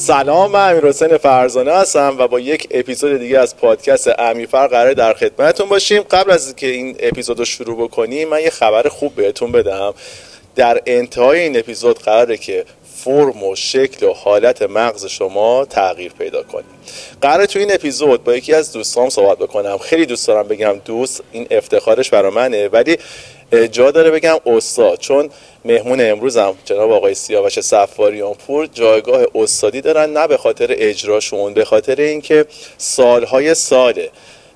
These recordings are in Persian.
سلام، من امیرحسین فرزانه هستم و با یک اپیزود دیگه از پادکست امیفر قراره در خدمتتون باشیم. قبل از اینکه این اپیزود رو شروع بکنیم من یه خبر خوب بهتون بدم. در انتهای این اپیزود قراره که فرم و شکل و حالت مغز شما تغییر پیدا کنه. قراره تو این اپیزود با یکی از دوستام صحبت بکنم. خیلی دوست دارم بگم دوست، این افتخارش برای منه، ولی جا داره بگم استاد، چون مهمون امروزم جناب آقای سیاوش صفاریان پور جایگاه استادی دارن، نه به خاطر اجراشون، به خاطر اینکه سالهای ساله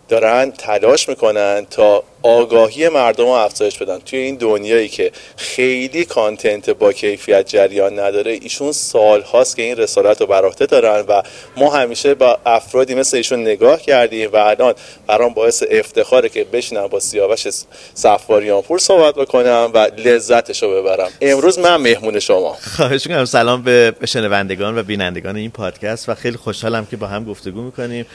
دارن تلاش میکنن تا آگاهی مردم رو افزایش بدن. توی این دنیایی که خیلی کانتنت با کیفیت جریان نداره، ایشون سالهاست که این رسالت رو بر عهده دارن و ما همیشه با افرادی مثل ایشون نگاه کردیم و الان برام باعث افتخاره که بشینم با سیاوش صفاریان پور صحبت بکنم و لذتش رو ببرم. امروز من مهمون شما. خواهش می‌کنم. سلام به شنوندگان و بینندگان این پادکست و خیلی خوشحالم که با هم گفتگو می‌کنیم.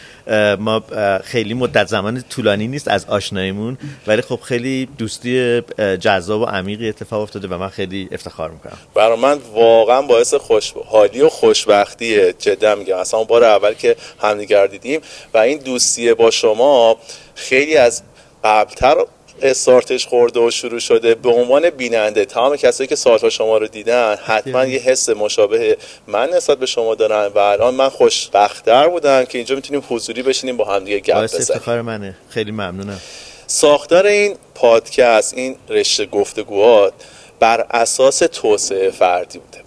ما خیلی مدت زمان طولانی نیست از آشناییمون، ولی خب خیلی دوستی جذاب و عمیقی اتفاق افتاده و من خیلی افتخار میکنم. برای من واقعا باعث خوشحالی و خوشبختیه، جدا میگم. اصلا بار اول که همدیگر دیدیم و این دوستی با شما خیلی از قبلتر استارتش خورده و شروع شده. به عنوان بیننده تمام کسایی که سال‌ها شما رو دیدن حتما یه حس مشابه من نسبت به شما دارن و الان من خوشبخت‌تر بودم که اینجا میتونیم حضوری بشینیم با همدیگه گپ بزنیم. افتخار منه. خیلی ممنونم. ساختار این پادکست، این رشته گفتگوها بر اساس توسعه فردی بوده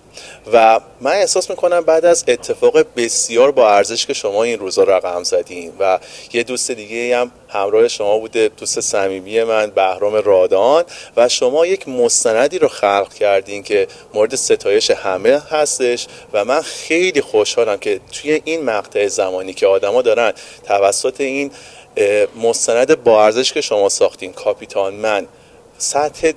و من احساس میکنم بعد از اتفاق بسیار با ارزش که شما این روزا رقم زدین و یه دوست دیگه هم همراه شما بوده، دوست صمیمی من بهرام رادان، و شما یک مستندی رو خلق کردین که مورد ستایش همه هستش و من خیلی خوشحالم که توی این مقطع زمانی که آدما دارن توسط این مستند با ارزش که شما ساختین، کاپیتان من، سطح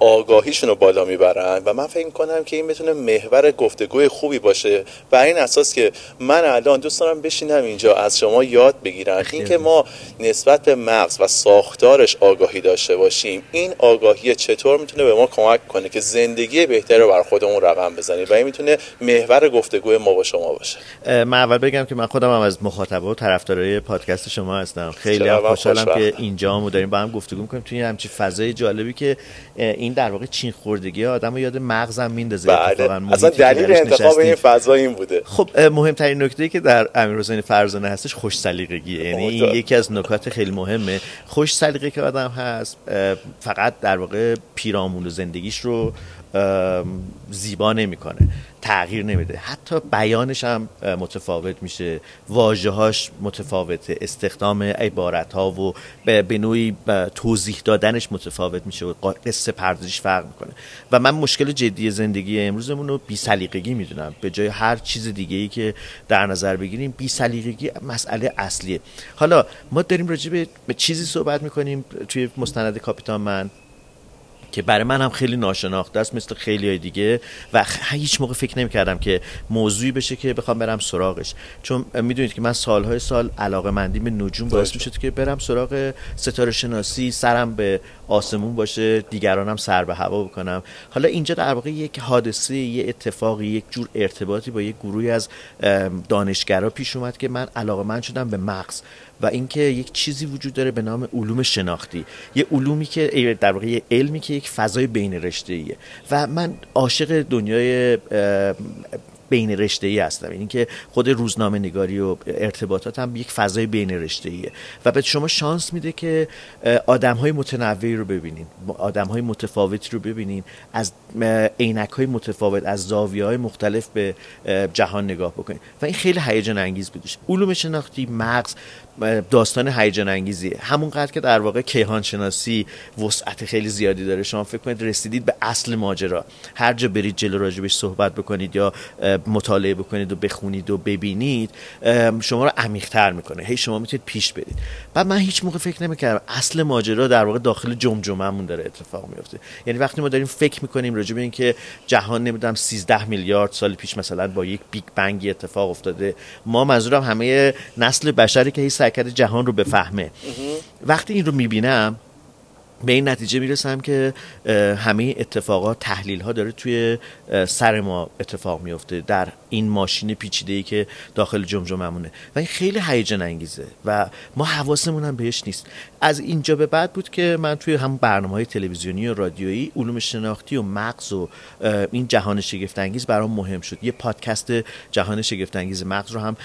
آگاهیشون رو بالا میبرن و من فکر میکنم که این میتونه محور گفتگوی خوبی باشه. بر این اساس که من الان دوست دارم بشینم اینجا از شما یاد بگیرم. این که ما نسبت به مغز و ساختارش آگاهی داشته باشیم، این آگاهی چطور میتونه به ما کمک کنه که زندگی بهتری رو بر خودمون رقم بزنیم و این میتونه محور گفتگوی ما با شما باشه. من اول بگم که من خودم هم از مخاطبا و طرفدارای پادکست شما هستم. خیلی خوشحالم که اینجامو داریم با هم گفتگو میکنیم توی همچین فضای جالبی که این در واقع چین خوردگی آدمو یاد مغزم میندازه. واقعا اصلا دلیل انتخاب این فضا این بوده. خب مهمترین نکته‌ای که در امیرحسین فرزانه هستش خوش سلیقگیه، یعنی یکی از نکات خیلی مهمه. خوش سلیقه که آدم هست فقط در واقع پیرامون و زندگیش رو زیبا نمیکنه، تغییر نمیده، حتی بیانش هم متفاوت میشه، واژه‌هاش متفاوته، استخدام عبارت‌ها و به نوعی توضیح دادنش متفاوت میشه و قصه پردازش فرق میکنه و من مشکل جدی زندگی امروزمون رو بی‌سلیقگی میدونم. به جای هر چیز دیگه‌ای که در نظر بگیریم، بی‌سلیقگی مسئله اصلیه. حالا ما داریم راجع به چیزی صحبت میکنیم توی مستند کاپیتان من که برای من هم خیلی ناشناخته است، مثل خیلیای دیگه، و هیچ موقع فکر نمی‌کردم که موضوعی بشه که بخوام برم سراغش، چون میدونید که من سالهای سال علاقه‌مندی به نجوم باعث می‌شد که برم سراغ ستاره شناسی، سرم به آسمون باشه، دیگرانم سر به هوا بکنم. حالا اینجا در واقع یک حادثه، یک اتفاقی، یک جور ارتباطی با یک گروهی از دانشگرا پیش اومد که من علاقه‌مند شدم به مغز و اینکه یک چیزی وجود داره به نام علوم شناختی، یه علومی که در واقع یه علمی که یک فضای بین رشته‌ایه و من عاشق دنیای بین رشته‌ای هستم. یعنی که خود روزنامه نگاری و ارتباطات هم یک فضای بین رشته‌ایه و به شما شانس میده که آدم‌های متنوعی رو ببینین، آدم‌های متفاوتی رو ببینین، از عینک‌های متفاوت، از زاویه‌های مختلف به جهان نگاه بکنین و این خیلی هیجان انگیز بودش. علوم شناختی، مغز، داستان هیجان انگیزی. همونقدر که در واقع کیهان شناسی وسعت خیلی زیادی داره، شما فکر کنید رسیدید به اصل ماجرا، هر جا برید جلو راجبش صحبت بکنید یا مطالعه بکنید و بخونید و ببینید، شما رو عمیق‌تر میکنه، هی شما میتونید پیش برید. بعد من هیچ موقع فکر نمیکردم اصل ماجرا در واقع داخل جمجمه‌مون داره اتفاق میفته. یعنی وقتی ما داریم فکر میکنیم راجع به این که جهان نمیدونم 13 میلیارد سال پیش مثلا با یک بیگ بنگ اتفاق افتاده، ما منظورم همه نسل بشری که سعی کرده جهان رو بفهمه، وقتی این رو میبینم به این نتیجه میرسم که همه اتفاقات، تحلیل ها داره توی سر ما اتفاق میفته در این ماشین پیچیده‌ای که داخل جمجممونه و این خیلی هیجان انگیزه و ما حواسمون هم بهش نیست. از اینجا به بعد بود که من توی هم برنامه‌های تلویزیونی و رادیویی علوم شناختی و مغز و این جهان شگفت انگیز برام مهم شد. یه پادکست جهان شگفت انگیز مغز رو هم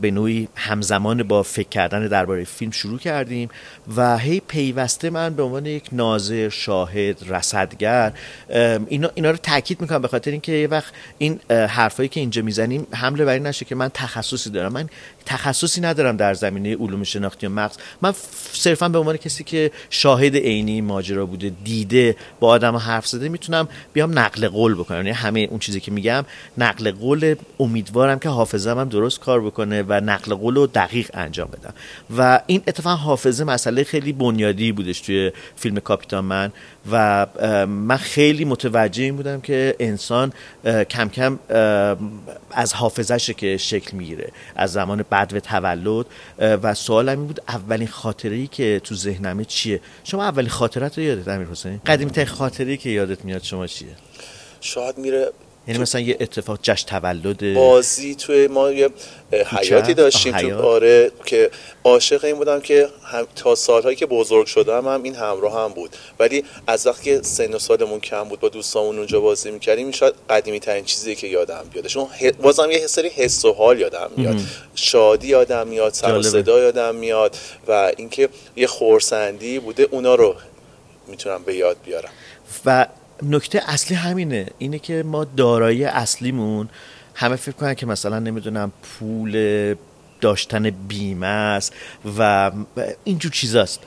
به نوعی همزمان با فکر کردن درباره فیلم شروع کردیم و هی پیوسته من به عنوان یک ناظر، شاهد، رصدگر اینا رو تاکید میکنم به خاطر اینکه یه وقت این حرفایی که اینجا میزنیم حمله بر این نشه که من تخصصی دارم. من تخصصی ندارم در زمینه علوم شناختی و مغز. من صرفا به عنوان کسی که شاهد عینی ماجرا بوده، دیده، با آدم حرف زده، میتونم بیام نقل قول بکنم. یعنی همه اون چیزی که میگم نقل قول، امیدوارم که حافظه‌م هم درست کار بکنه و نقل قول رو دقیق انجام بدم. و این اتفاق حافظه مسئله خیلی بنیادی بودش توی فیلم کاپیتان من و من خیلی متوجه این بودم که انسان کم کم از حافظه‌ش که شکل میگیره از زمان بدو تولد. و سوالم این بود اولین خاطره‌ای که تو ذهنمه چیه؟ شما اولین خاطرت رو یادت امیرحسین؟ قدیمی‌ترین خاطره‌ای که یادت میاد شما چیه؟ شاید میره، یعنی مثلا یه اتفاق جشن تولد، بازی توی ما یه حیاتی داشتیم تو آره که عاشق این بودم که تا سالهایی که بزرگ شدم هم این همراه هم بود، ولی از وقتی که سن و سالمون کم بود با دوستامون اونجا بازی می‌کردیم. شاید قدیمی ترین چیزی که یادم بیاد، چون بازم یه سری حس و حال یادم میاد، شادی یادم میاد، سر و صدا یادم میاد و اینکه یه خورسندی بوده، اونا رو میتونم به یاد بیارم. و نکته اصلی همینه، اینه که ما دارایی اصلیمون، همه فکر کنن که مثلا نمیدونم پول، داشتن بیمه است و اینجور چیزاست،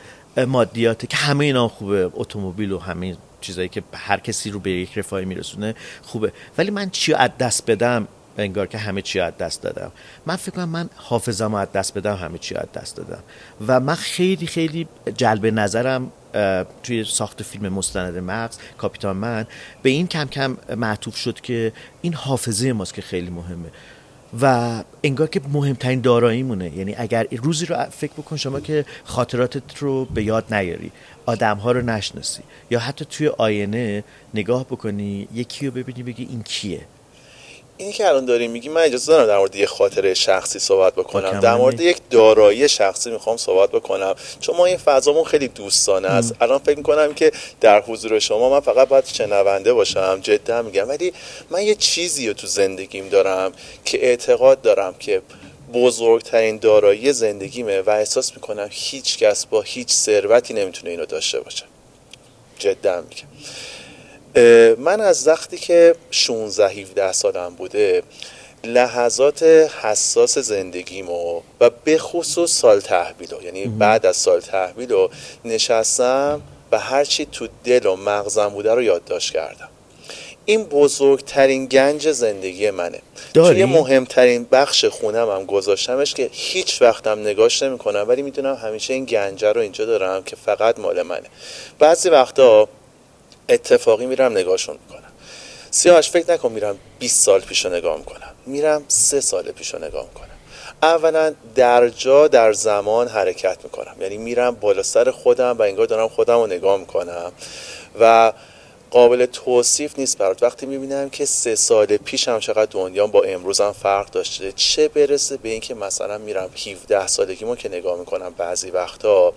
مادیاته که همه اینا خوبه، اتومبیل و همین چیزایی که هر کسی رو به یک رفاهی میرسونه خوبه، ولی من چی از دست بدم؟ انگار که همه چی از دست دادم. من فکر کنم من حافظه‌مو از دست بدم، همه چی از دست دادم. و من خیلی خیلی جلب نظرم توی ساخت فیلم مستند مغز کاپیتان من به این کم کم معطوف شد که این حافظه ماست که خیلی مهمه و انگار که مهمترین داراییمونه. یعنی اگر روزی رو فکر بکن شما که خاطراتت رو به یاد نیاری، آدم‌ها رو نشناسی، یا حتی توی آینه نگاه بکنی یکی رو ببینی بگی این کیه. اینی که الان داریم میگی، من اجازه دارم در مورد یه خاطره شخصی صحبت بکنم، در مورد یک دارایی شخصی میخوام صحبت بکنم، چون ما این فضامون خیلی دوستانه است. الان فکر میکنم که در حضور شما من فقط باید شنونده باشم، جدا میگم، ولی من یه چیزی رو تو زندگیم دارم که اعتقاد دارم که بزرگترین دارایی زندگیمه و احساس میکنم هیچ کس با هیچ ثروتی نمیتونه اینو داشته باشه. جدا میگم، من از وقتی که 16-17 سالم بوده لحظات حساس زندگیمو و به خصوص سال تحویلو، یعنی بعد از سال تحویلو نشستم و هرچی تو دل و مغزم بوده رو یادداشت کردم. این بزرگترین گنج زندگی منه. توی مهمترین بخش خونم هم گذاشتمش که هیچ وقتم نگاش نمی کنم، ولی میدونم همیشه این گنجه رو اینجا دارم که فقط مال منه. بعضی وقتا اتفاقی میرم نگاهشون میکنم. سیاوش فکر نکن میرم 20 سال پیشو نگاه میکنم، میرم 3 سال پیشو نگاه میکنم. اولا در جا در زمان حرکت میکنم، یعنی میرم بالا سر خودم و انگار دارم خودم رو نگاه میکنم و قابل توصیف نیست برات وقتی میبینم که 3 سال پیشم چقدر دنیا با امروزم فرق داشته، چه برسه به اینکه مثلا میرم 17 سالگیمو که نگاه میکنم. بعضی وقتا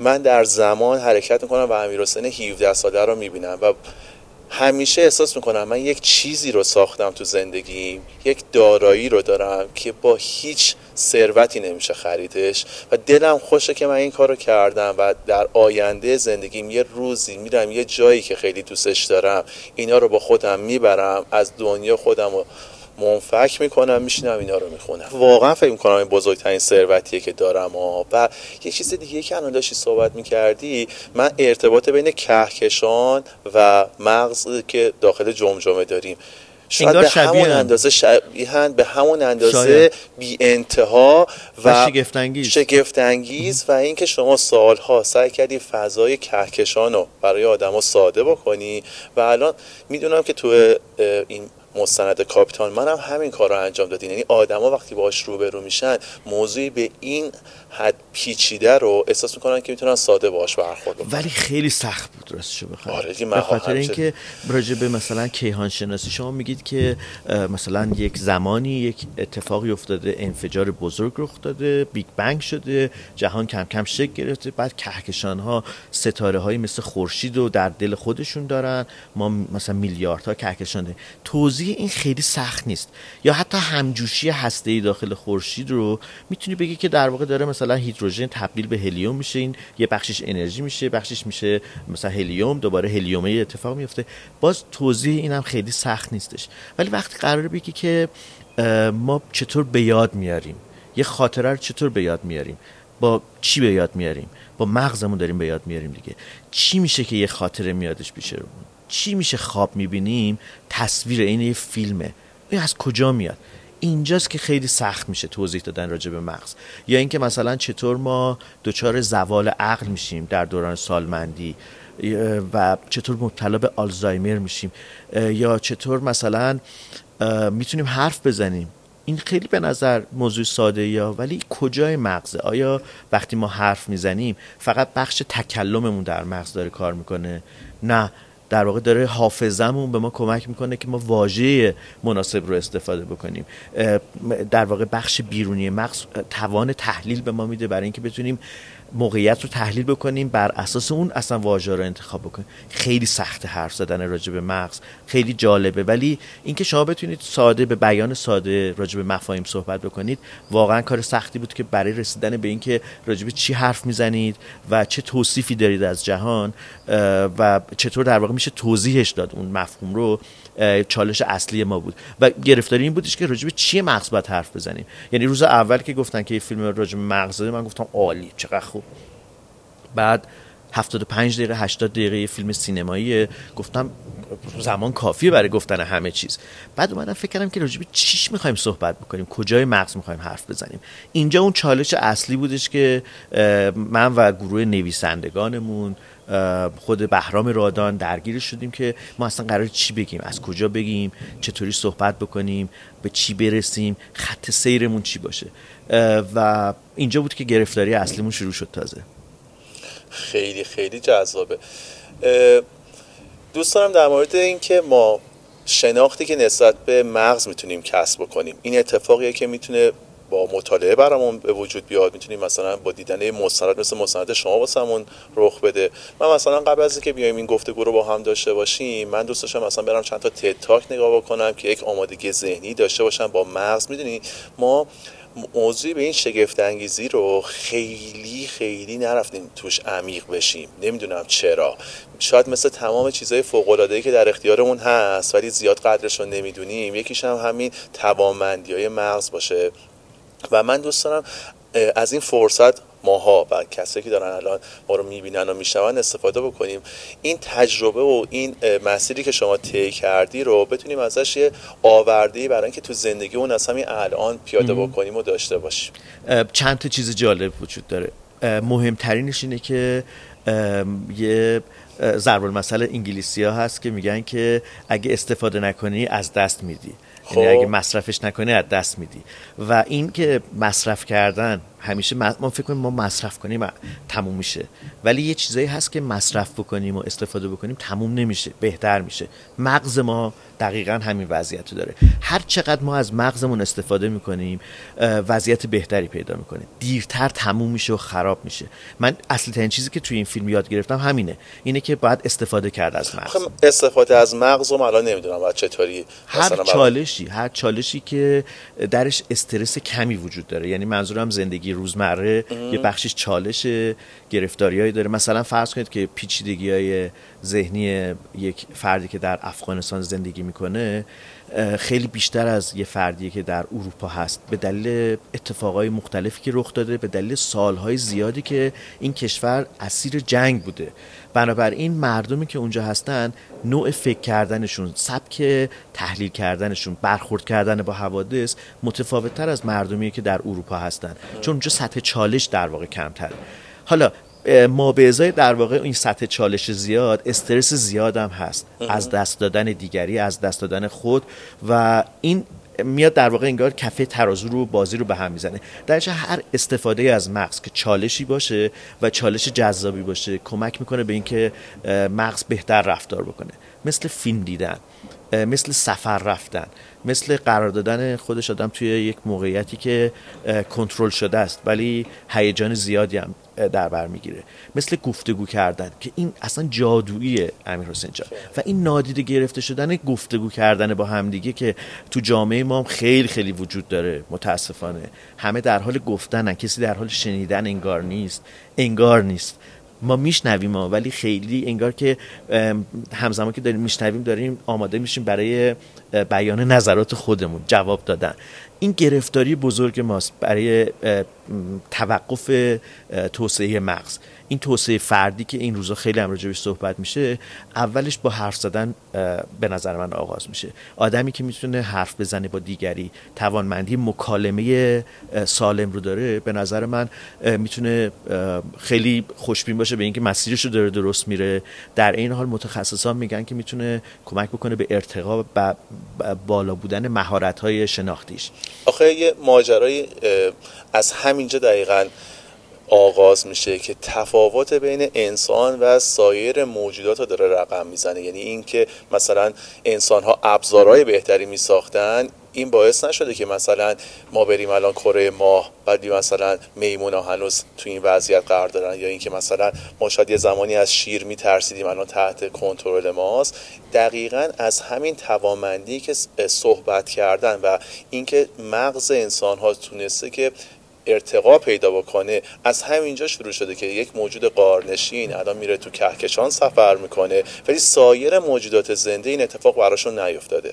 من در زمان حرکت میکنم و امیرحسین 17 ساله رو میبینم و همیشه احساس میکنم من یک چیزی رو ساختم تو زندگیم، یک دارایی رو دارم که با هیچ ثروتی نمیشه خریدش و دلم خوشه که من این کار رو کردم و در آینده زندگیم یه روزی میرم یه جایی که خیلی دوستش دارم، اینا رو با خودم میبرم، از دنیا خودم رو منفک میکنم، میشینم اینا رو میخونم. واقعا فکر میکنم این بزرگترین ثروتیه که دارم. و یه چیز دیگه که الان داشتی صحبت میکردی، من ارتباط بین کهکشان و مغز که داخل جمجمه داریم شاید به همون اندازه شبیهن، به همون اندازه بی انتها و شگفت‌انگیز و اینکه شما سالها سعی کردی فضای کهکشان رو برای آدما ساده بکنی و الان میدونم که تو این مستند کاپیتان منم همین کار رو انجام دادین. یعنی آدما وقتی باهاش روبرو میشن موضوعی به این حد پیچیده رو احساس میکنن که میتونن ساده باهاش برخورد کنن، ولی خیلی سخت بود راستش بخوام. آره، به خاطر اینکه راجع به مثلا کیهان شناسی شما میگید که مثلا یک زمانی یک اتفاقی افتاده، انفجار بزرگ رخ داده، بیگ بنگ شده، جهان کم کم شکل گرفته، بعد کهکشان‌ها ستاره‌هایی مثل خورشید رو در دل خودشون دارن، ما مثلا میلیاردها کهکشان داریم. توضیح این خیلی سخت نیست. یا حتی همجوشی هسته‌ای داخل خورشید رو میتونی بگی که در واقع داره مثلا هیدروژن تبدیل به هلیوم میشه، این یه بخشش انرژی میشه، بخشش میشه مثلا هلیوم، دوباره هلیومه اتفاق میفته. باز توضیح اینم خیلی سخت نیستش. ولی وقتی قراره بگی که ما چطور به یاد میاریم یه خاطره رو، چطور به یاد میاریم، با چی به یاد میاریم، با مغزمون داریم به یاد میاریم دیگه. چی میشه که یه خاطره میادش پیشه رو، چی میشه خواب میبینیم تصویر این یه فیلمه، این از کجا میاد؟ اینجاست که خیلی سخت میشه توضیح دادن راجع به مغز. یا اینکه مثلا چطور ما دچار زوال عقل میشیم در دوران سالمندی و چطور مبتلا به آلزایمر میشیم، یا چطور مثلا میتونیم حرف بزنیم. این خیلی به نظر موضوع ساده یا، ولی کجای مغزه؟ آیا وقتی ما حرف میزنیم فقط بخش تکلممون در مغز داره کار میکنه؟ نه، در واقع داره حافظمون به ما کمک میکنه که ما واژه مناسب رو استفاده بکنیم. در واقع بخش بیرونی مغز توان تحلیل به ما میده برای اینکه بتونیم موقعیت رو تحلیل بکنیم، بر اساس اون اصلا واژه رو انتخاب بکنیم. خیلی سخت حرف زدن راجع به مغز، خیلی جالبه، ولی اینکه شما بتونید ساده به بیان ساده راجع به مفاهیم صحبت بکنید واقعا کار سختی بود که برای رسیدن به اینکه راجع به چی حرف میزنید و چه توصیفی دارید از جهان و چطور در واقع میشه توضیحش داد اون مفهوم رو، چالش اصلی ما بود. و گرفتاری این بودش که راجع به چی مغز باید حرف بزنیم. یعنی روز اول که گفتن که این فیلم راجع به مغزه، من گفتم عالی، چقدر خوب. بعد 75 دقیقه 80 دقیقه یه فیلم سینماییه، گفتم زمان کافیه برای گفتن همه چیز. بعد اومدم فکر کردم که راجع به چیش می‌خوایم صحبت بکنیم، کجای مغز می‌خوایم حرف بزنیم. اینجا اون چالش اصلی بودش که من و گروه نویسندگانمون، خود بهرام رادان، درگیرش شدیم که ما اصلا قراره چی بگیم، از کجا بگیم، چطوری صحبت بکنیم، به چی برسیم، خط سیرمون چی باشه. و اینجا بود که گرفتاری اصلیمون شروع شد. تازه خیلی خیلی جذابه. دوست دارم در مورد این که ما شناختی که نسبت به مغز میتونیم کسب بکنیم، این اتفاقیه که میتونه با مطالعه برامون به وجود بیاد، میتونیم مثلا با دیدن مستند مثل مستند شما واسمون رخ بده. من مثلا قبل از اینکه بیایم این گفتگو رو با هم داشته باشیم، من دوست داشتم مثلا برم چند تا تد تاک نگاه بکنم که یک آمادگی ذهنی داشته باشم با مغز. میدونی ما موضوعی به این شگفت انگیزی رو خیلی خیلی نرفتیم توش عمیق بشیم. نمیدونم چرا، شاید مثل تمام چیزهای فوق العاده ای که در اختیارمون هست ولی زیاد قدرش رو نمیدونیم، یکیش هم همین توانمندی‌های مغز باشه. و من دوست دارم از این فرصت ماها و کسایی که دارن الان ما رو میبینن و میشنون استفاده بکنیم، این تجربه و این مسیری که شما طی کردی رو بتونیم ازش یه آورده‌ای برای اینکه تو زندگی اون از همین الان پیاده بکنیم و داشته باشیم. چند تا چیز جالب وجود داره. مهمترینش اینه که یه ضرب‌المثل انگلیسی‌ها هست که میگن که اگه استفاده نکنی از دست میدی، یعنی اگه مصرفش نکنی از دست میدی. و این که مصرف کردن همیشه ما فکر کنیم ما مصرف کنیم تموم میشه، ولی یه چیزایی هست که مصرف بکنیم و استفاده بکنیم تموم نمیشه، بهتر میشه. مغز ما دقیقاً همین وضعیت رو داره. هر چقدر ما از مغزمون استفاده میکنیم وضعیت بهتری پیدا میکنه، دیرتر تموم میشه و خراب میشه. من اصلاً چیزی که توی این فیلم یاد گرفتم همینه، اینه که باید استفاده کرد از مغز. استفاده از مغزم الان نمیدونم باید چطوری. هر چالشی که درش استرس کمی وجود داره، یعنی منظورم زندگی روزمره یه بخشش چالش گرفتاریایی داره. مثلا فرض کنید که پیچیدگی‌های ذهنی یک فردی که در افغانستان زندگی میکنه خیلی بیشتر از یه فردی که در اروپا هست، به دلیل اتفاقای مختلفی که رخ داده، به دلیل سالهای زیادی که این کشور اسیر جنگ بوده. بنابراین مردمی که اونجا هستن نوع فکر کردنشون، سبک تحلیل کردنشون، برخورد کردن با حوادث متفاوت‌تر از مردمی که در اروپا هستن، چون اونجا سطح چالش در واقع کمتره. حالا ما به ازای در واقع این سطح چالش زیاد، استرس زیاد هم هست، از دست دادن دیگری، از دست دادن خود، و این میاد در واقع انگار کفه ترازو رو، بازی رو به هم میزنه. درش هر استفاده از مغز که چالشی باشه و چالش جذابی باشه کمک میکنه به اینکه مغز بهتر رفتار بکنه، مثل فیلم دیدن، مثل سفر رفتن، مثل قرار دادن خودش آدم توی یک موقعیتی که کنترل شده است ولی هیجان زیادی هم در بر میگیره، مثل گفتگو کردن که این اصلا جادوییه امیرحسین جان، و این نادیده گرفته شدن گفتگو کردن با همدیگه که تو جامعه ما هم خیلی خیلی وجود داره. متاسفانه همه در حال گفتنن، کسی در حال شنیدن انگار نیست. ما میشنویم ولی خیلی انگار که همزمان که داریم میشنویم داریم آماده میشیم برای بیان نظرات خودمون، جواب دادن. این گرفتاری بزرگ ماست برای توقف توسعه مغز. این توسعه فردی که این روزا خیلی هم راجعش صحبت میشه، اولش با حرف زدن به نظر من آغاز میشه. آدمی که میتونه حرف بزنه با دیگری، توانمندی مکالمه سالم رو داره، به نظر من میتونه خیلی خوشبین باشه به اینکه مسیرش رو داره درست میره. در این حال متخصصان میگن که میتونه کمک بکنه به ارتقا و بالا بودن مهارت‌های شناختیش. آخه یه ماجرای از همینجا دقیقاً آغاز میشه که تفاوت بین انسان و سایر موجودات رو داره رقم میزنه. یعنی اینکه مثلا انسان ها ابزارهای بهتری میساختن، این باعث نشده که مثلا ما بریم الان کره ماه، بعد مثلا میمون ها هنوز تو این وضعیت قرار دارن، یا اینکه مثلا ما شاید یه زمانی از شیر میترسیدیم الان تحت کنترل ماست. دقیقاً از همین توانمندی که صحبت کردن و اینکه مغز انسان ها تونسته که ارتقا پیدا بکنه، از همینجا شروع شده که یک موجود غارنشین الان میره تو کهکشان سفر میکنه، ولی سایر موجودات زنده این اتفاق براشون نیفتاده.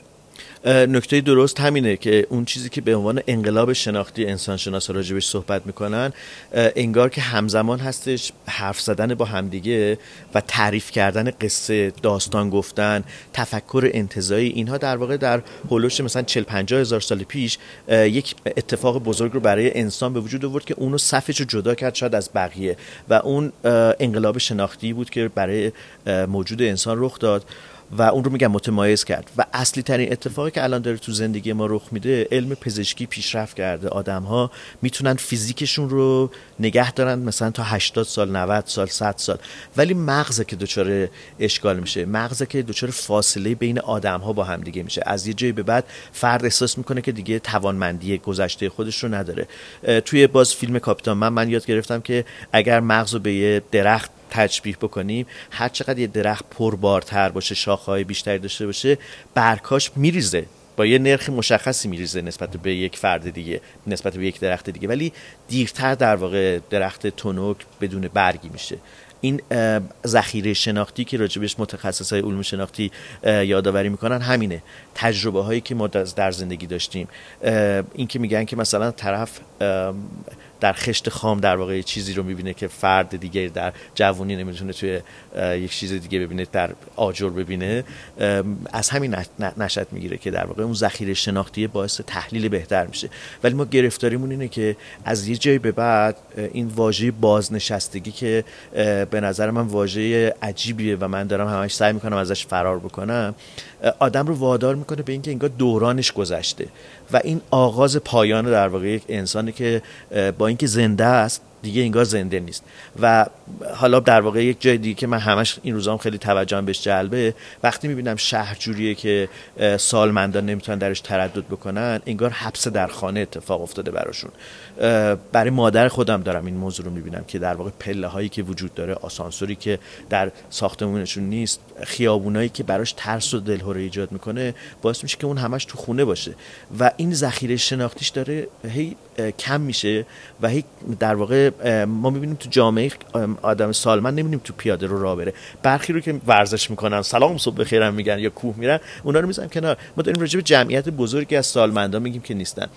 نکته درست همینه که اون چیزی که به عنوان انقلاب شناختی انسانشناسا راجبش صحبت میکنن، انگار که همزمان هستش حرف زدن با همدیگه و تعریف کردن قصه، داستان گفتن، تفکر انتزاعی. اینها در واقع در هولوش مثلا 40-50 هزار سال پیش یک اتفاق بزرگ رو برای انسان به وجود آورد که اونو صفش رو جدا کرد شاید از بقیه، و اون انقلاب شناختی بود که برای موجود انسان رخ داد و اون رو میگن متمایز کرد. و اصلی ترین اتفاقی که الان داره تو زندگی ما رخ میده، علم پزشکی پیشرفت کرده، آدم ها میتونن فیزیکشون رو نگه دارن مثلا تا 80 سال 90 سال 100 سال، ولی مغزه که دچار اشکال میشه، مغزه که دچار فاصله بین آدم ها با هم دیگه میشه. از یه جایی به بعد فرد احساس میکنه که دیگه توانمندی گذشته خودش رو نداره. توی باز فیلم کاپیتان من یاد گرفتم که اگر مغز رو به یه درخت تشبیه بکنیم، هر چقدر یه درخت پربارتر باشه، شاخه‌های بیشتری داشته باشه، برگ‌هاش میریزه، با یه نرخ مشخصی میریزه نسبت به یک فرد دیگه، نسبت به یک درخت دیگه، ولی دیرتر در واقع درخت تنک بدون برگی میشه. این ذخیره شناختی که راجبش متخصصای علوم شناختی یادآوری میکنن همینه، تجربه هایی که ما در زندگی داشتیم. این که میگن که مثلا طرف در خشت خام در واقع چیزی رو میبینه که فرد دیگه در جوانی نمیتونه توی یک چیز دیگه ببینه، در آجر ببینه، از همین نشأت میگیره که در واقع اون ذخیره شناختی باعث تحلیل بهتر میشه. ولی ما گرفتاریمون اینه که از یه جایی به بعد این واژه بازنشستگی که به نظر من واژه عجیبیه و من دارم همش سعی میکنم ازش فرار بکنم، آدم رو وادار میکنه به اینکه انگار دورانش گذشته و این آغاز پایان در واقع یک انسانی که با اینکه زنده است دیگه انگار زنده نیست. و حالا در واقع یک جای دیگه که من همش این روزام خیلی توجهم بهش جلبه، وقتی میبینم شهر جوریه که سالمندان نمیتونن درش تردد بکنن، انگار حبس در خانه اتفاق افتاده براشون. برای مادر خودم دارم این موضوع رو میبینم که در واقع پله هایی که وجود داره، آسانسوری که در ساختمونشون نیست، خیابونایی که براش ترس و دلهره ایجاد میکنه، باعث میشه که اون همش تو خونه باشه و این ذخیره شناختیش داره هی کم میشه و هی در واقع ما میبینیم تو جامعه آدم سالمند نمیبینیم تو پیاده رو راه بره. برخی رو که ورزش میکنن، سلام صبح بخیر هم میگن، یا کوه میرن، اونا رو میذاریم کنار. ما داریم راجع به جمعیت بزرگی از سالمندا میگیم که نیستن.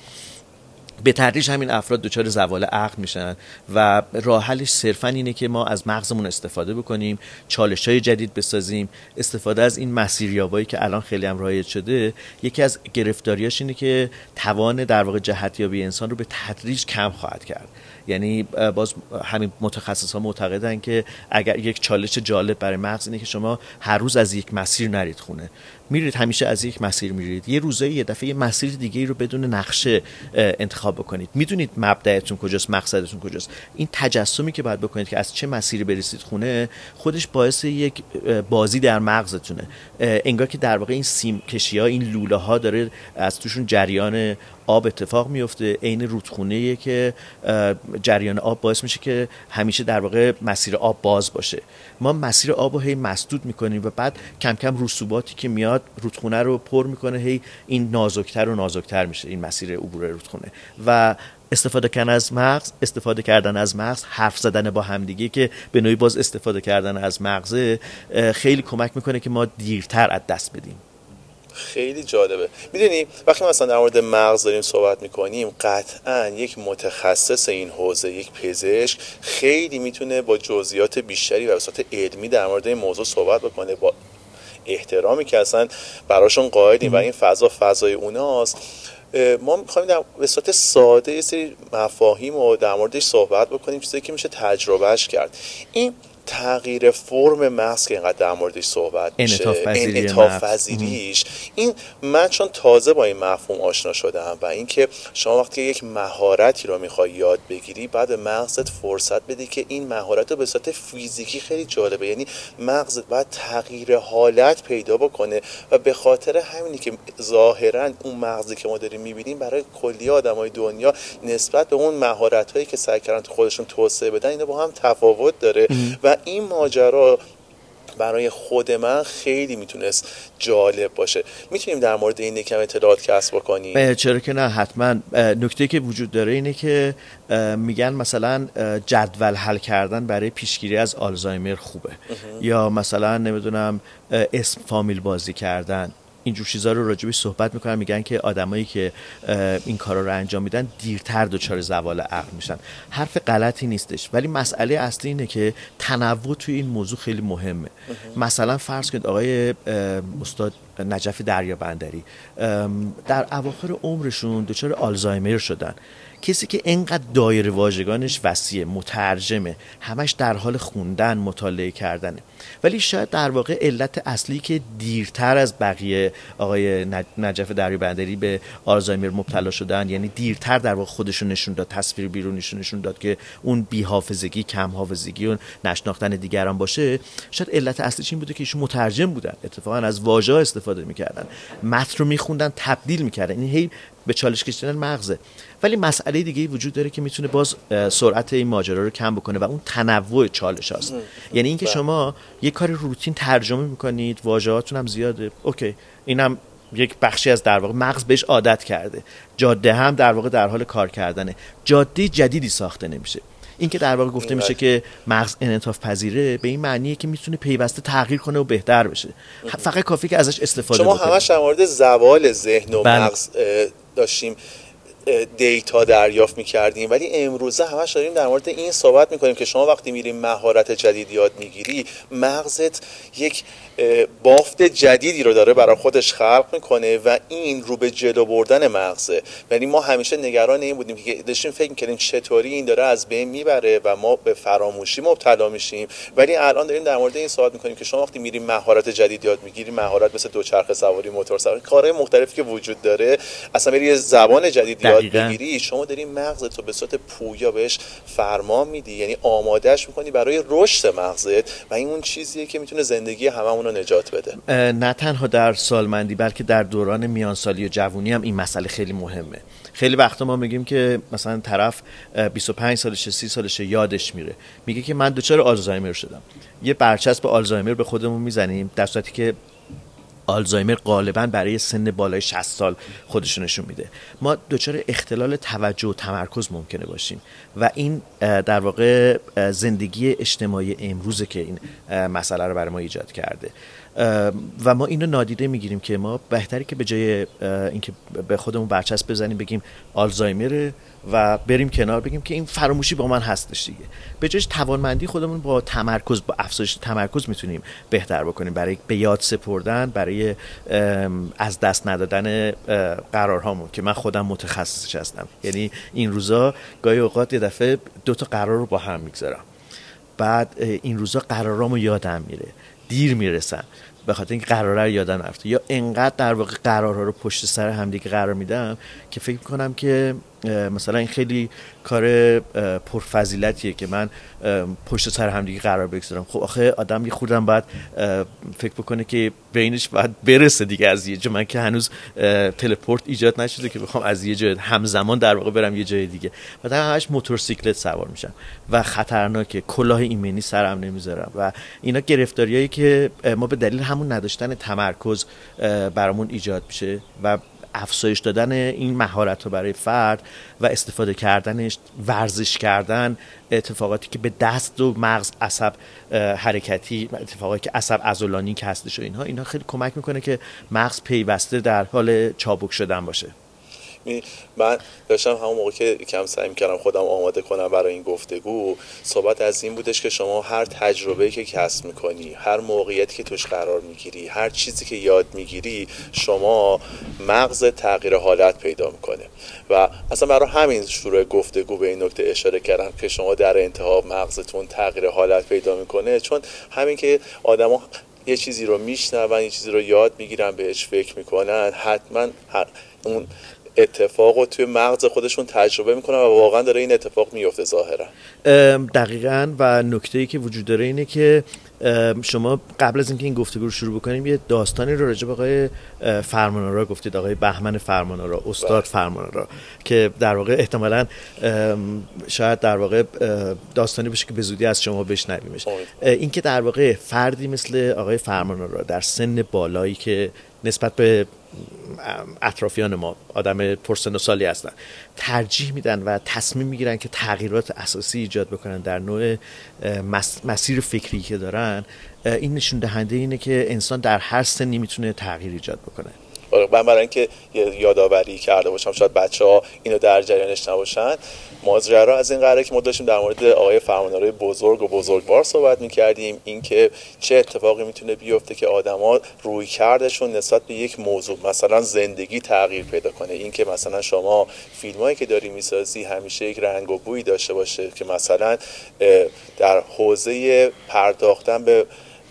به تدریج همین افراد دچار زوال عقل میشن و راه حلش صرفاً اینه که ما از مغزمون استفاده بکنیم، چالش‌های جدید بسازیم. استفاده از این مسیریابی که الان خیلی هم رایج شده، یکی از گرفتاریاش اینه که توان در واقع جهتیابی انسان رو به تدریج کم خواهد کرد. یعنی باز همین متخصصا معتقدن که اگر یک چالش جالب برای مغز اینه که شما هر روز از یک مسیر نرید خونه، میرید همیشه از یک مسیر میرید، یه روزایی یه دفعه یه مسیر دیگه‌ای رو بدون نقشه انتخاب بکنید، میدونید مبدأتون کجاست، مقصدتون کجاست. این تجسمی که باید بکنید که از چه مسیری برسید خونه، خودش باعث یک بازی در مغزتونه، انگار که در واقع این سیم کشی‌ها، این لوله‌ها داره از توشون جریان آب اتفاق میفته، عین رودخونه‌ایه که جریان آب باعث میشه که همیشه در واقع مسیر آب باز باشه. ما مسیر آب رو هی مسدود میکنیم و بعد کم کم رسوباتی که میاد رودخونه رو پر میکنه، هی این نازکتر و نازکتر میشه این مسیر عبور رودخونه. و استفاده کردن از مغز، حرف زدن با همدیگه که به نوعی باز استفاده کردن از مغزه، خیلی کمک میکنه که ما دیرتر از دست بدیم. خیلی جالبه. میدونی وقتی مثلا در مورد مغز داریم صحبت میکنیم، قطعا یک متخصص این حوزه، یک پزشک، خیلی میتونه با جزئیات بیشتری و به صورت علمی در مورد این موضوع صحبت بکنه، با احترامی که اصلا براشون قائلیم و این فضا فضای اوناست. ما میخوایم به صورت ساده یه سری مفاهیم رو در موردش صحبت بکنیم، چیزی که میشه تجربهش کرد. این تغییر فرم مغز که اینقدر در موردش صحبت میشه، انعطاف‌پذیریش، این من چون تازه با این مفهوم آشنا شدم و اینکه شما وقتی یک مهارتی رو میخوای یاد بگیری، بعد مغزت فرصت بده که این مهارت رو به صورت فیزیکی، خیلی جالبه، یعنی مغزت باید تغییر حالت پیدا بکنه و به خاطر همینی که ظاهرا اون مغزی که ما داریم میبینیم برای کلی آدمای دنیا نسبت به اون مهارتایی که سعی کردن خودشون توسعه بدن، اینا با هم تفاوت داره و این ماجرا برای خود من خیلی میتونست جالب باشه. میتونیم در مورد این یکم اطلاعات کسب بکنیم؟ چرا که نه، حتما. نکته که وجود داره اینه که میگن مثلا جدول حل کردن برای پیشگیری از آلزایمر خوبه، یا مثلا نمیدونم اسم فامیل بازی کردن، اینجور چیزا رو راجبش صحبت میکنن. میگن که آدمایی که این کارا رو انجام میدن دیرتر دچار زوال عقل میشن. حرف غلطی نیستش، ولی مسئله اصلی اینه که تنوع توی این موضوع خیلی مهمه. مثلا فرض کنید آقای استاد نجف دریابندری در اواخر عمرشون دچار آلزایمر شدن. کسی که اینقدر دایره واژگانش وسیعه، مترجمه، همش در حال خوندن، مطالعه کردنه، ولی شاید در واقع علت اصلی که دیرتر از بقیه آقای نجف دریابندری به آلزایمر مبتلا شدن، یعنی دیرتر در واقع خودشون نشون داد، تصویر بیرونیشون نشون داد که اون بی‌حافظگی، کم حافظگی و نشناختن دیگران باشه، شاید علت اصلیش این بوده که ایشون مترجم بودن، اتفاقا از واژه‌ها استفاده می‌کردن، متن رو می‌خوندن، تبدیل می‌کردن، این هی به چالش کشیدن مغزه. ولی مسئله دیگه‌ای وجود داره که میتونه باز سرعت این ماجرا رو کم بکنه و اون تنوع چالش هاست. یعنی اینکه شما یه کار روتین ترجمه میکنید، واژه‌هاتون هم زیاده، اوکی، اینم یک بخشی از در واقع مغز بهش عادت کرده. جاده هم در واقع در حال کار کردنه، جاده جدیدی ساخته نمیشه. این که در واقع گفته میشه که مغز انعطاف پذیره، به این معنیه که میتونه پیوسته تغییر کنه و بهتر بشه. فقط کافیه که ازش استفاده بکنید. شما همش در مورد زوال ذهن و مغز داشتیم دیتا دریافت می‌کردیم، ولی امروزه همش داریم در مورد این صحبت می‌کنیم که شما وقتی میری مهارت جدید یاد می‌گیری، مغزت یک بافت جدیدی رو داره برای خودش خلق می‌کنه و این رو به جلو بردن مغزه. یعنی ما همیشه نگران این بودیم که داشتیم فکر می‌کردیم چطوری این داره از بین میبره و ما به فراموشی مبتلا میشیم، ولی الان داریم در مورد این صحبت می‌کنیم که شما وقتی میری مهارت جدید یاد می‌گیری، مهارت مثل دوچرخه سواری، موتور سواری، کارهای مختلفی که وجود داره، اصلا میری زبان جدید یاد بگیری، شما داری مغزت رو به صورت پویا بهش فرمان میدی، یعنی آمادهش میکنی برای رشد مغزت و این اون چیزیه که میتونه زندگی هممون رو نجات بده. نه تنها در سالمندی، بلکه در دوران میانسالی و جوانی هم این مسئله خیلی مهمه. خیلی وقتا ما میگیم که مثلا طرف 25 سالشه، 30 سالشه، یادش میره میگه که من دچار آلزایمر شدم. یه برچسب آلزایمر به خودمون میزنیم، در صورتی که آلزایمر غالباً برای سن بالای 60 سال خودش نشون میده. ما دچار اختلال توجه و تمرکز ممکنه باشیم و این در واقع زندگی اجتماعی امروزه که این مسئله رو برای ما ایجاد کرده. و ما اینو نادیده میگیریم که ما بهتره که به جای اینکه به خودمون برچسب بزنیم بگیم آلزایمر و بریم کنار بگیم که این فراموشی با من هستش دیگه، به جایش توانمندی خودمون با تمرکز، با افزایش تمرکز میتونیم بهتر بکنیم برای به یاد سپردن، برای از دست ندادن قرارهامون که من خودم متخصصش هستم. یعنی این روزا گاهی اوقات یه دفعه دو تا قرار رو با هم میگذارم، بعد این روزا قرارامو یادم میره، دیر میرسم به خاطر اینکه قراره رو یادم رفته، یا انقدر در واقع قرارها رو پشت سر همدیگه قرار میدم که فکر میکنم که مثلا این خیلی کار پرفضیلتیه که من پشت سر همدیگه قرار بگذارم. خب آخه آدم یه خوردم باید فکر بکنه که بینش باید برسه دیگه از یه جا، من که هنوز تلپورت ایجاد نشده که بخوام از یه جا همزمان در واقع برم یه جای دیگه. بعد همش موتورسیکلت سوار میشم و خطرناکه، کلاه ایمنی سرم نمیذارم و اینا گرفتاریایی که ما به دلیل همون نداشتن تمرکز برامون ایجاد میشه و افزایش دادن این مهارت رو برای فرد و استفاده کردنش، ورزش کردن، اتفاقاتی که به دست و مغز، عصب حرکتی، اتفاقاتی که عصب عضلانی که هستش و اینها خیلی کمک میکنه که مغز پیوسته در حال چابک شدن باشه. من داشتم همون موقع که کم سعی می‌کردم خودم آماده کنم برای این گفتگو، صحبت از این بودش که شما هر تجربه‌ای که کسب می‌کنی، هر موقعیتی که توش قرار می‌گیری، هر چیزی که یاد می‌گیری، شما مغز تغییر حالت پیدا می‌کنه و اصلا برای همین شروع گفتگو به این نکته اشاره کردم که شما در انتها مغزتون تغییر حالت پیدا می‌کنه، چون همین که آدم‌ها یه چیزی رو می‌شنون، یه چیزی رو یاد می‌گیرن، بهش فکر می‌کنن، حتماً اون اتفاق رو توی مغز خودشون تجربه میکنن و واقعا داره این اتفاق میفته ظاهرا. دقیقاً. و نکته‌ای که وجود داره اینه که شما قبل از اینکه این گفتگو رو شروع بکنیم یه داستانی رو راجع به آقای فرمان‌آرا گفتید، آقای بهمن فرمان‌آرا، استاد فرمان‌آرا، که در واقع احتمالاً شاید در واقع داستانی باشه که به زودی از شما بشنویمش. این که در واقع فردی مثل آقای فرمان‌آرا در سن بالایی که نسبت به اطرافیان ما آدم پرسن و سالی هستن، ترجیح میدن و تصمیم میگیرن که تغییرات اساسی ایجاد بکنن در نوع مسیر فکری که دارن، این نشون دهنده اینه که انسان در هر سنی میتونه تغییر ایجاد بکنه. من برای اینکه یادآوری کرده باشم شاید بچه‌ها اینو در جریانش نباشن، ماجرا از این قراره که ما داشتیم در مورد آقای فرمان‌آرای بزرگ و بزرگوار صحبت می‌کردیم، اینکه چه اتفاقی میتونه بیفته که آدما رویکردشون نسبت به یک موضوع، مثلا زندگی، تغییر پیدا کنه. اینکه مثلا شما فیلمایی که داری می‌سازی همیشه یک رنگ و بویی داشته باشه که مثلا در حوزه پرداختن به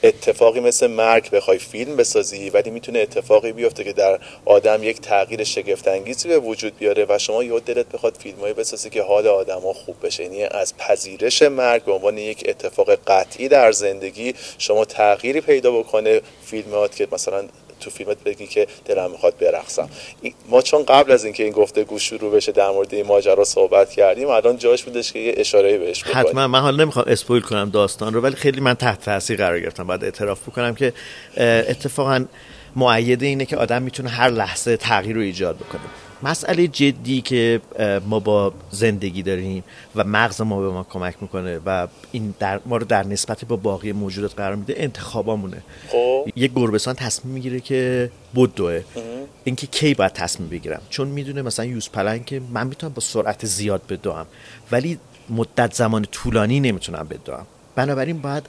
اتفاقی مثل مرگ بخوای فیلم بسازی، ولی میتونه اتفاقی بیفته که در آدم یک تغییر شگفت انگیزی به وجود بیاره و شما یاد دلت بخواد فیلمایی بسازی که حال آدما خوب بشه. یعنی از پذیرش مرگ به عنوان یک اتفاق قطعی در زندگی شما تغییری پیدا بکنه، فیلمات که مثلا تو فیلمت بگی که دلم میخواد برقصم. ما چون قبل از اینکه این گفتگو شروع بشه در مورد این ماجرا صحبت کردیم، الان جاش بودش که یه اشاره‌ای بهش بکنیم. حتما. من حالا نمیخوام اسپویل کنم داستان رو، ولی خیلی من تحت تاثیر قرار گرفتم، باید اعتراف بکنم که اتفاقا مؤید اینه که آدم میتونه هر لحظه تغییر رو ایجاد بکنه. مسئله جدی که ما با زندگی داریم و مغز ما به ما کمک میکنه و این ما رو در نسبت با باقی موجودات قرار میده انتخابامونه. یک گربه‌سان تصمیم میگیره که بدوه، اینکه کی باید تصمیم بگیرم، چون میدونه مثلا یوز پلنگ که من میتونم با سرعت زیاد بدوم ولی مدت زمان طولانی نمیتونم بدوم، بنابراین باید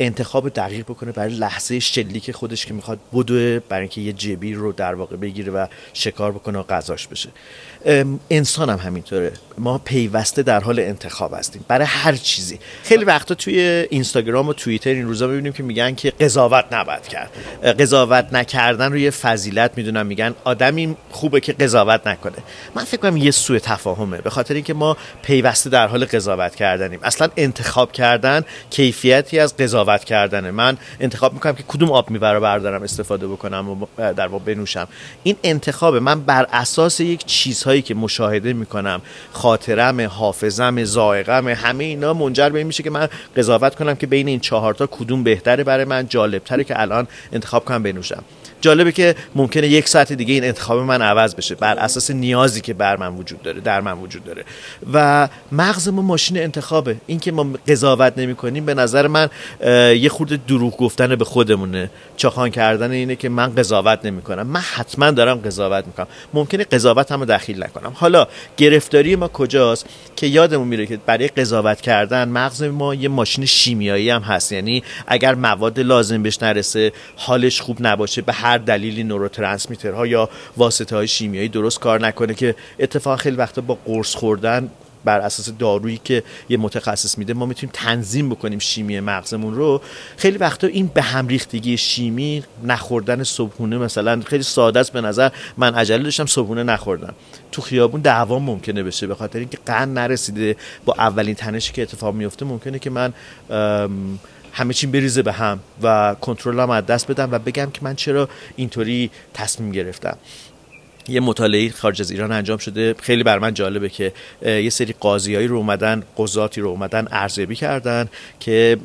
انتخاب دقیق بکنه برای لحظه شلیک خودش که میخواد بدوه، برای اینکه یه جبی رو در واقع بگیره و شکار بکنه و غذاش بشه. انسان هم همینطوره، ما پیوسته در حال انتخاب هستیم برای هر چیزی. خیلی وقتا توی اینستاگرام و توییتر این روزا میبینیم که میگن که قضاوت نباید کرد، قضاوت نکردن رو یه فضیلت میدونن، میگن آدمی خوبه که قضاوت نکنه. من فکر کنم یه سوء تفاهمه، به خاطر اینکه ما پیوسته در حال قضاوت کردنیم. اصلا انتخاب کردن کیفیتی از قضاوت کردنه. من انتخاب میکنم که کدوم آب میوه بردارم استفاده بکنم و در واقع بنوشم، این انتخابه. من بر اساس یک چیزهای که مشاهده میکنم، خاطرم، حافظم، ذائقم، همه اینا منجر به این میشه که من قضاوت کنم که بین این 4 تا کدوم بهتره، برای من جالبتره که الان انتخاب کنم بنوشم. جالبه که ممکنه یک ساعت دیگه این انتخاب من عوض بشه بر اساس نیازی که بر من وجود داره، در من وجود داره. و مغز ما ماشین انتخابه. این که ما قضاوت نمی‌کنیم به نظر من یه خورده دروغ گفتن به خودمونه، چاخان کردن اینه که من قضاوت نمی‌کنم. من حتما دارم قضاوت می‌کنم. ممکنه قضاوتمو دخیل نکنم. حالا گرفتاری ما کجاست که یادمون میره که برای قضاوت کردن مغز ما یه ماشین شیمیایی هم هست، یعنی اگر مواد لازم بهش نرسه، حالش خوب نباشه، به هر دلیلی نوروترانسمیترها یا واسطه‌های شیمیایی درست کار نکنه، که اتفاق خیلی وقتا با قرص خوردن بر اساس دارویی که یه متخصص میده ما میتونیم تنظیم بکنیم شیمی مغزمون رو. خیلی وقتا این به هم ریختگی شیمی، نخوردن صبحونه مثلا خیلی ساده است به نظر من، عجله داشتم صبحونه نخوردم، تو خیابون دعوا ممکنه بشه به خاطر اینکه قند نرسیده، با اولین تنشی که اتفاق میفته ممکنه که من همه چیم بریزه به هم و کنترلم از دست بدم و بگم که من چرا اینطوری تصمیم گرفتم. یه مطالعه خارج از ایران انجام شده، خیلی بر من جالبه، که یه سری قاضیایی رو اومدن، قضاتی رو اومدن ارزیابی کردن که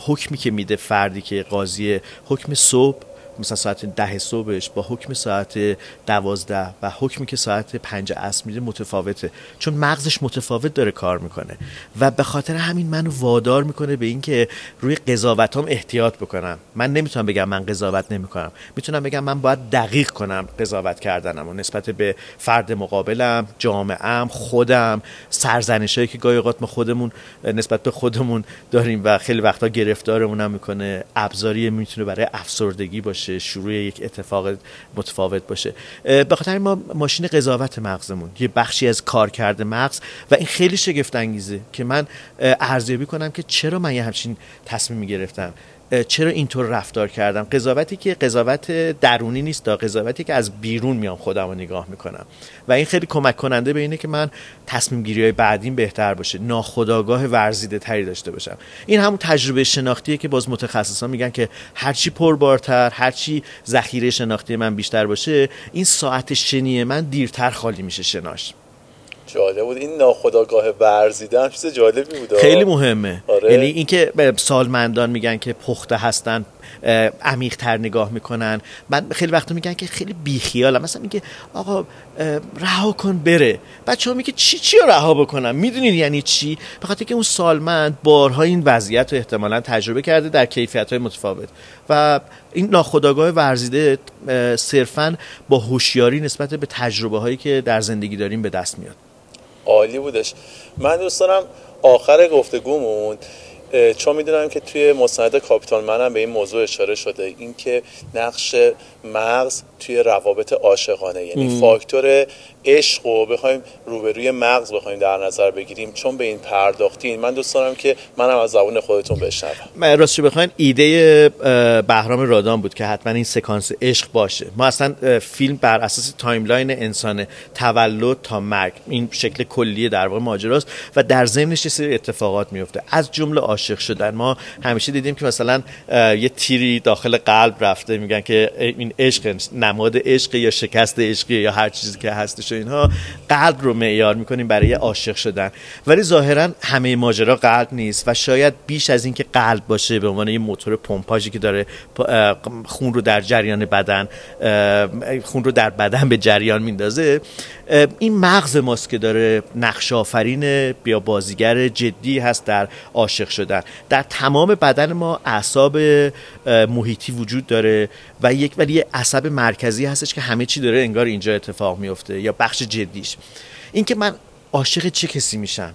حکمی که میده فردی که قاضی، حکم صبح مثلا ساعت 10 صبحش با حکم ساعت 12 و حکمی که ساعت 5 عصر میده متفاوته، چون مغزش متفاوت داره کار میکنه. و به خاطر همین منو وادار میکنه به این که روی قضاوتام احتیاط بکنم. من نمیتونم بگم من قضاوت نمیکنم، میتونم بگم من باید دقیق کنم قضاوت کردنم و نسبت به فرد مقابلم، جامعه‌ام، خودم، سرزنشایی که گاهی اوقات ما خودمون نسبت به خودمون داریم و خیلی وقتا گرفتارمونم میکنه، ابزاری میتونه برای افسردگی باشه، شروع یک اتفاق متفاوت باشه. به خاطر ما ماشین قضاوت مغزمون یه بخشی از کارکرد مغز، و این خیلی شگفت انگیزه که من ارزیابی کنم که چرا من یه همچین تصمیمی گرفتم، چرا اینطور رفتار کردم. قضاوتی که قضاوت درونی نیست، تا قضاوتی که از بیرون میام خودم رو نگاه میکنم، و این خیلی کمک کننده به اینه که من تصمیم گیری های بعدیم بهتر باشه، ناخودآگاه ورزیده تری داشته باشم. این همون تجربه شناختیه که باز متخصصان میگن که هرچی پربارتر، هرچی ذخیره شناختی من بیشتر باشه، این ساعت شنی من دیرتر خالی میشه شناش. جالب بود این ناخودآگاه ورزیدن، چیز جالبی بود، خیلی مهمه. آره. یعنی اینکه سالمندان میگن که پخته هستن، عمیق‌تر نگاه میکنن. من خیلی وقتا میگن که خیلی بیخیالم، مثلا میگه آقا رها کن بره، بچه‌ها میگه چی رو رها بکنم، میدونید یعنی چی؟ به خاطر که اون سالمند بارها این وضعیت رو احتمالاً تجربه کرده در کیفیت‌های متفاوت، و این ناخودآگاه ورزیده صرفاً با هوشیاری نسبت به تجربه‌هایی که در زندگی داریم به دست میاد. عالی بودش. من دوست دارم آخر گفتگومون، چون میدونم که توی مستند کاپیتان منم به این موضوع اشاره شده، این که نقش مغز توی روابط عاشقانه، یعنی فاکتور عشق رو بخوایم روبروی مغز بخوایم در نظر بگیریم، چون به این پرداختین، من دوست دارم که منم از زبان خودتون بشنوم. من راستش بخواین ایده بهرام رادان بود که حتما این سکانس عشق باشه. ما اصلا فیلم بر اساس تایملاین انسانه، تولد تا مرگ، این شکل کلیه در واقع ماجراست و در ضمنش یه سری اتفاقات میفته، از جمله عاشق شدن. ما همیشه دیدیم که مثلا یه تیری داخل قلب رفته، میگن که این عشق، نماد عشق یا شکست عشق یا هر چیزی که هستش، اینها قلب رو معیار میکنیم برای عاشق شدن. ولی ظاهرا همه ماجرا قلب نیست، و شاید بیش از این که قلب باشه به عنوان یه موتور پمپاژی که داره خون رو در جریان بدن، خون رو در بدن به جریان میندازه، این مغز ماست که داره نقش آفرین یا بازیگر جدی هست در عاشق شدن. در تمام بدن ما اعصاب محیطی وجود داره و یک ولی عصب مرکزی هستش که همه چی داره انگار اینجا اتفاق میفته، یا بخش جدیش. این که من عاشق چه کسی میشم،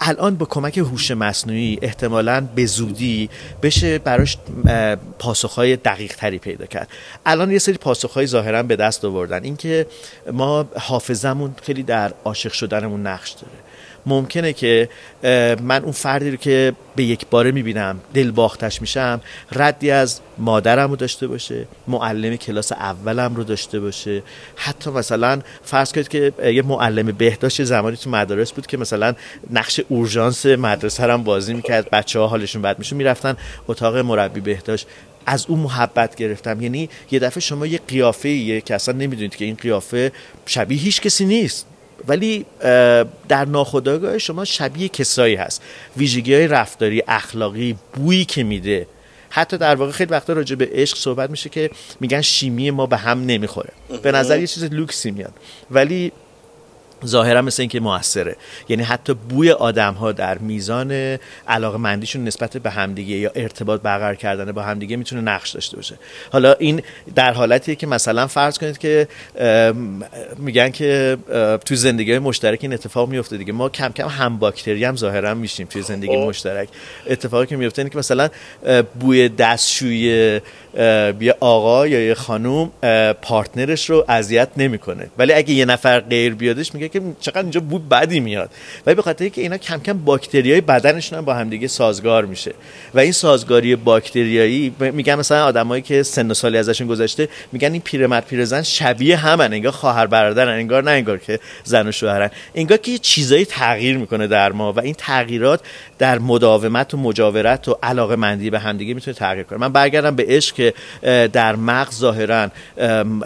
الان با کمک هوش مصنوعی احتمالاً به زودی بشه براش پاسخ‌های دقیق‌تری پیدا کرد. الان یه سری پاسخ‌های ظاهراً به دست آوردن. اینکه ما حافظمون خیلی در عاشق شدنمون نقش داره. ممکنه که من اون فردی رو که به یک باره میبینم دل باختش میشم، ردی از مادرم رو داشته باشه، معلم کلاس اولم رو داشته باشه، حتی مثلا فرض کنید که یه معلم بهداشت زمانی تو مدارس بود که مثلا نقش اورژانس مدرسه هم بازی میکرد، بچه‌ها حالشون بد میشد میرفتن اتاق مربی بهداشت، از اون محبت گرفتم. یعنی یه دفعه شما یه قیافه‌ایه که اصلا نمیدونید که این قیافه شبیه هیچ کسی نیست، ولی در ناخودآگاه شما شبیه کسایی هست، ویژگی‌های رفتاری، اخلاقی، بویی که میده، حتی در واقع خیلی وقتا راجع به عشق صحبت میشه که میگن شیمی ما به هم نمیخوره، به نظر یه چیز لوکسی میاد، ولی ظاهرا مثل این که موثره. یعنی حتی بوی آدم‌ها در میزان علاقه‌مندیشون نسبت به همدیگه یا ارتباط برقرار کردن با همدیگه میتونه نقش داشته باشه. حالا این در حالتیه که مثلا فرض کنید که میگن که تو زندگی مشترک این اتفاق میفته دیگه، ما کم کم هم باکتری هم ظاهرا میشیم توی زندگی مشترک. اتفاقی که میفته اینه که مثلا بوی دستشویی یه آقا یا یه خانوم پارتنرش رو اذیت نمیکنه، ولی اگه یه نفر غیر بیادش میگه که چقدر اینجا بو بدی میاد، ولی به خاطر اینکه اینا کم کم باکتریای بدنشون هم با همدیگه سازگار میشه و این سازگاری باکتریایی، میگن مثلا آدمایی که سن و سالی ازشون گذشته میگن این پیرمرد پیرزن شبیه همن، انگار خواهر برادرن، انگار نه انگار که زن و شوهرن، انگار که یه چیزایی تغییر میکنه در ما و این تغییرات در مداومت و مجاورت و علاقه‌مندی به همدیگه میتونه تغییر کنه. من برگردم به عشق، در مغز ظاهرا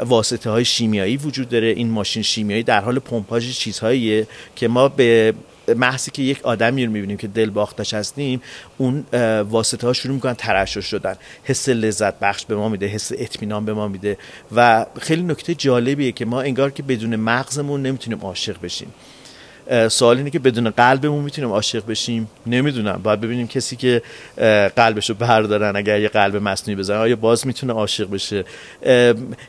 واسطه های شیمیایی وجود داره. این ماشین شیمیایی در حال پمپاژ چیزهاییه که ما به محضی که یک آدمی رو میبینیم که دل باختش هستیم، اون واسطه ها شروع میکنن ترشح شدن. حس لذت بخش به ما میده، حس اطمینان به ما میده و خیلی نکته جالبیه که ما انگار که بدون مغزمون نمیتونیم عاشق بشیم. سوال اینه که بدون قلبمون میتونیم عاشق بشیم؟ نمیدونم، باید ببینیم کسی که قلبشو بردارن، اگر یه قلب مصنوعی بزنن آیا باز میتونه عاشق بشه؟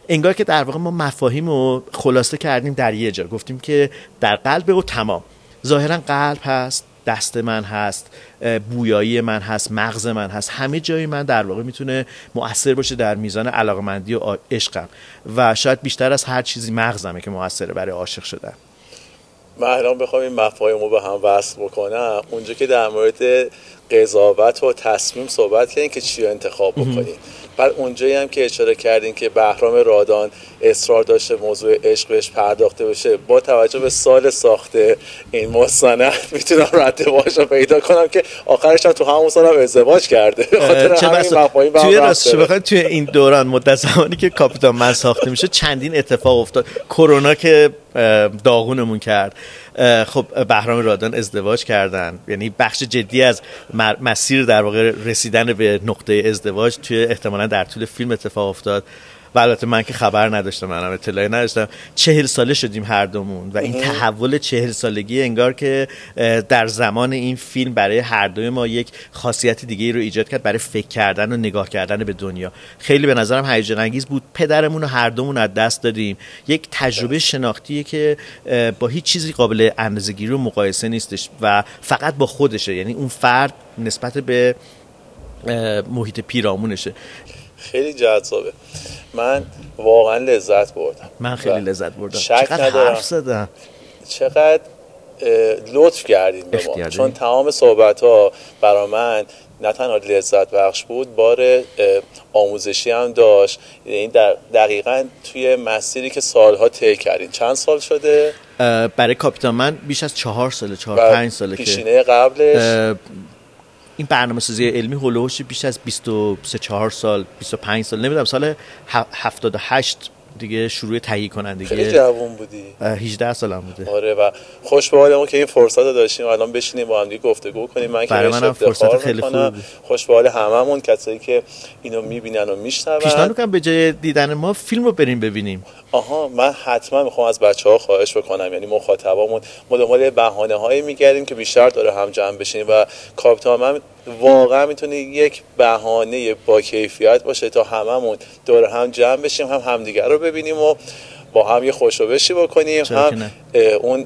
انگار که در واقع ما مفاهیمو خلاصه کردیم در یه جا، گفتیم که در قلب و تمام. ظاهرا قلب هست، دست من هست، بویایی من هست، مغز من هست، همه جای من در واقع میتونه مؤثر باشه در میزان علاقمندی و عشقم و شاید بیشتر از هر چیزی مغزمه که مؤثره برای عاشق شدن. بهرام بخوام این مفاهیم رو به هم وصل بکنم، اونجا که در مورد قضاوت و تصمیم صحبت کردین که چی رو انتخاب بکنین، بعد اونجایی هم که اشاره کردین که بهرام رادان اصرار داشته موضوع عشق بهش پرداخته بشه، با توجه به سال ساخته این مستند میتونم ردپاش رو پیدا کنم که آخرش هم تو همون سال هم ازدواج کرده. چه مفاهیم توی راستش بخواید توی این دوران مدت زمانی که کاپیتان من ساخته میشه چندین اتفاق افتاد. کرونا که داغونمون کرد، خب بهرام رادان ازدواج کردن، یعنی بخش جدی از مسیر در واقع رسیدن به نقطه ازدواج توی احتمالا در طول فیلم اتفاق افتاد و البته من که خبر نداشتم، منم اطلاعی نداشتم. 40 ساله شدیم هر دومون و این تحول 40 سالگی انگار که در زمان این فیلم برای هر دوی ما یک خاصیت دیگه رو ایجاد کرد برای فکر کردن و نگاه کردن به دنیا. خیلی به نظرم هیجان انگیز بود. پدرمون رو هر دومون از دست دادیم. یک تجربه شناختیه که با هیچ چیزی قابل اندازه‌گیری و مقایسه نیستش و فقط با خودشه، یعنی اون فرد نسبت به محیط پیرامونشه. خیلی جذابه. من واقعا لذت بردم. من خیلی لذت بردم. چقدر حرف زدم، چقدر لطف کردین به ما، چون تمام صحبت‌ها برای من نه تنها لذت بخش بود، بار آموزشی هم داشت. این دقیقاً توی مسیری که سالها طی کردین، چند سال شده؟ برای کاپیتان من بیش از 4 ساله، 4-5 ساله که پیشینه قبلش این برنامه‌سازی علمی هولوش بیش از 23-24 سال، 25 سال، نمیدونم، سال 78 دیگه شروع تهیه کنندگی. خیلی جوان بودی. 18 سالم بوده. آره و خوش به حالمون که این فرصت رو داشتیم الان بشینیم با هم دیگه گفتگو کنیم. من که منم فرصت خیلی خوبه. خوش به حال هممون، کسایی که اینو میبینن و میشنون. پیشنهاد می‌کنم به جای دیدن ما فیلم رو بریم ببینیم. آها، من حتما میخوام از بچه‌ها خواهش بکنم، یعنی مخاطبامون، ما دنبال بهانه‌هایی میگردیم که بیشتر داره هم جمع بشینیم و کاپیتان من واقعا میتونه یک بهانه با کیفیت باشه تا هممون دور هم جمع بشیم، هم همدیگه رو ببینیم و با هم یه خوشو بشی بکنیم، هم اون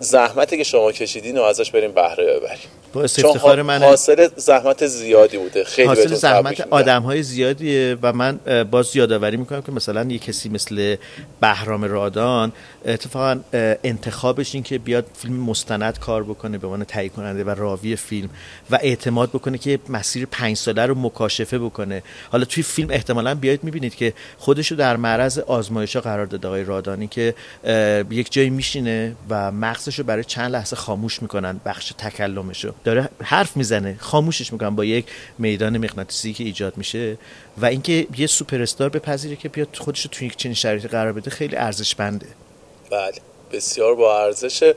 زحمتی که شما کشیدین رو ازش بریم بهره ببریم. باعث افتخار منه. حاصل زحمت زیادی بوده. خیلی حاصل زحمت آدم‌های زیادیه و من باز یادآوری میکنم که مثلا یه کسی مثل بهرام رادان اتفاقا انتخابش این که بیاد فیلم مستند کار بکنه به عنوان تهیه کننده و راوی فیلم و اعتماد بکنه که مسیر 5 ساله رو مکاشفه بکنه. حالا توی فیلم احتمالاً بیاید می‌بینید که خودشو در معرض آزمایش‌ها قرار داده آقای رادانی که یک جایی میشینه و مغزشو برای چند لحظه خاموش میکنن، بخش تکلمشو داره حرف میزنه خاموشش میکنن با یک میدان مغناطیسی که ایجاد میشه و اینکه یه سوپر استار بپذیره که بیاد خودش رو توی یک چنین شرایطی قرار بده خیلی ارزشمنده. بله بسیار با ارزشه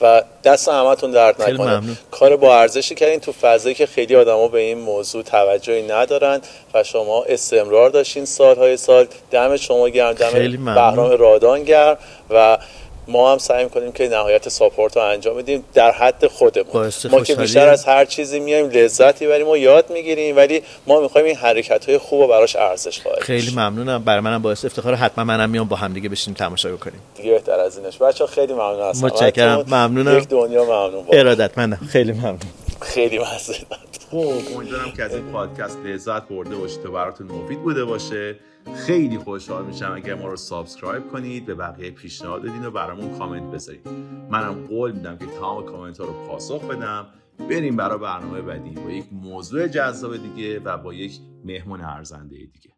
و دست همتون درد نکنه. کار با ارزشی کردین تو فضایی که خیلی آدما به این موضوع توجهی ندارن و شما استمرار داشتین سالهای سال. دم شما گرم، دم بهرام رادان گرم و ما هم سعی می‌کنیم که نهایت ساپورت رو انجام بدیم در حد خودمون. ما که بیشتر از هر چیزی میایم لذتی بریم و یاد میگیریم، ولی ما می‌خوایم این حرکت‌های خوب و براش ارزش قائل. خیلی ممنونم، برای منم باعث افتخار. حتما منم میام با هم دیگه بشینیم تماشا بکنیم. دیگه بهتر از اینش. بچه‌ها خیلی ممنون از شما. متشکرم، ممنونم. یک دنیا ممنون. ارادتمندم. خیلی ممنون. خیلی ممنون. امیدوارم که از این پادکست لذت برده باشید و براتون مفید بوده باشه. خیلی خوشحال میشم اگر ما رو سابسکرایب کنید، به بقیه پیشنهاد بدین و برامون کامنت بذارید. منم قول میدم که تمام کامنت ها رو پاسخ بدم. بریم برای برنامه بعدی با یک موضوع جذاب دیگه و با یک مهمون ارزنده دیگه.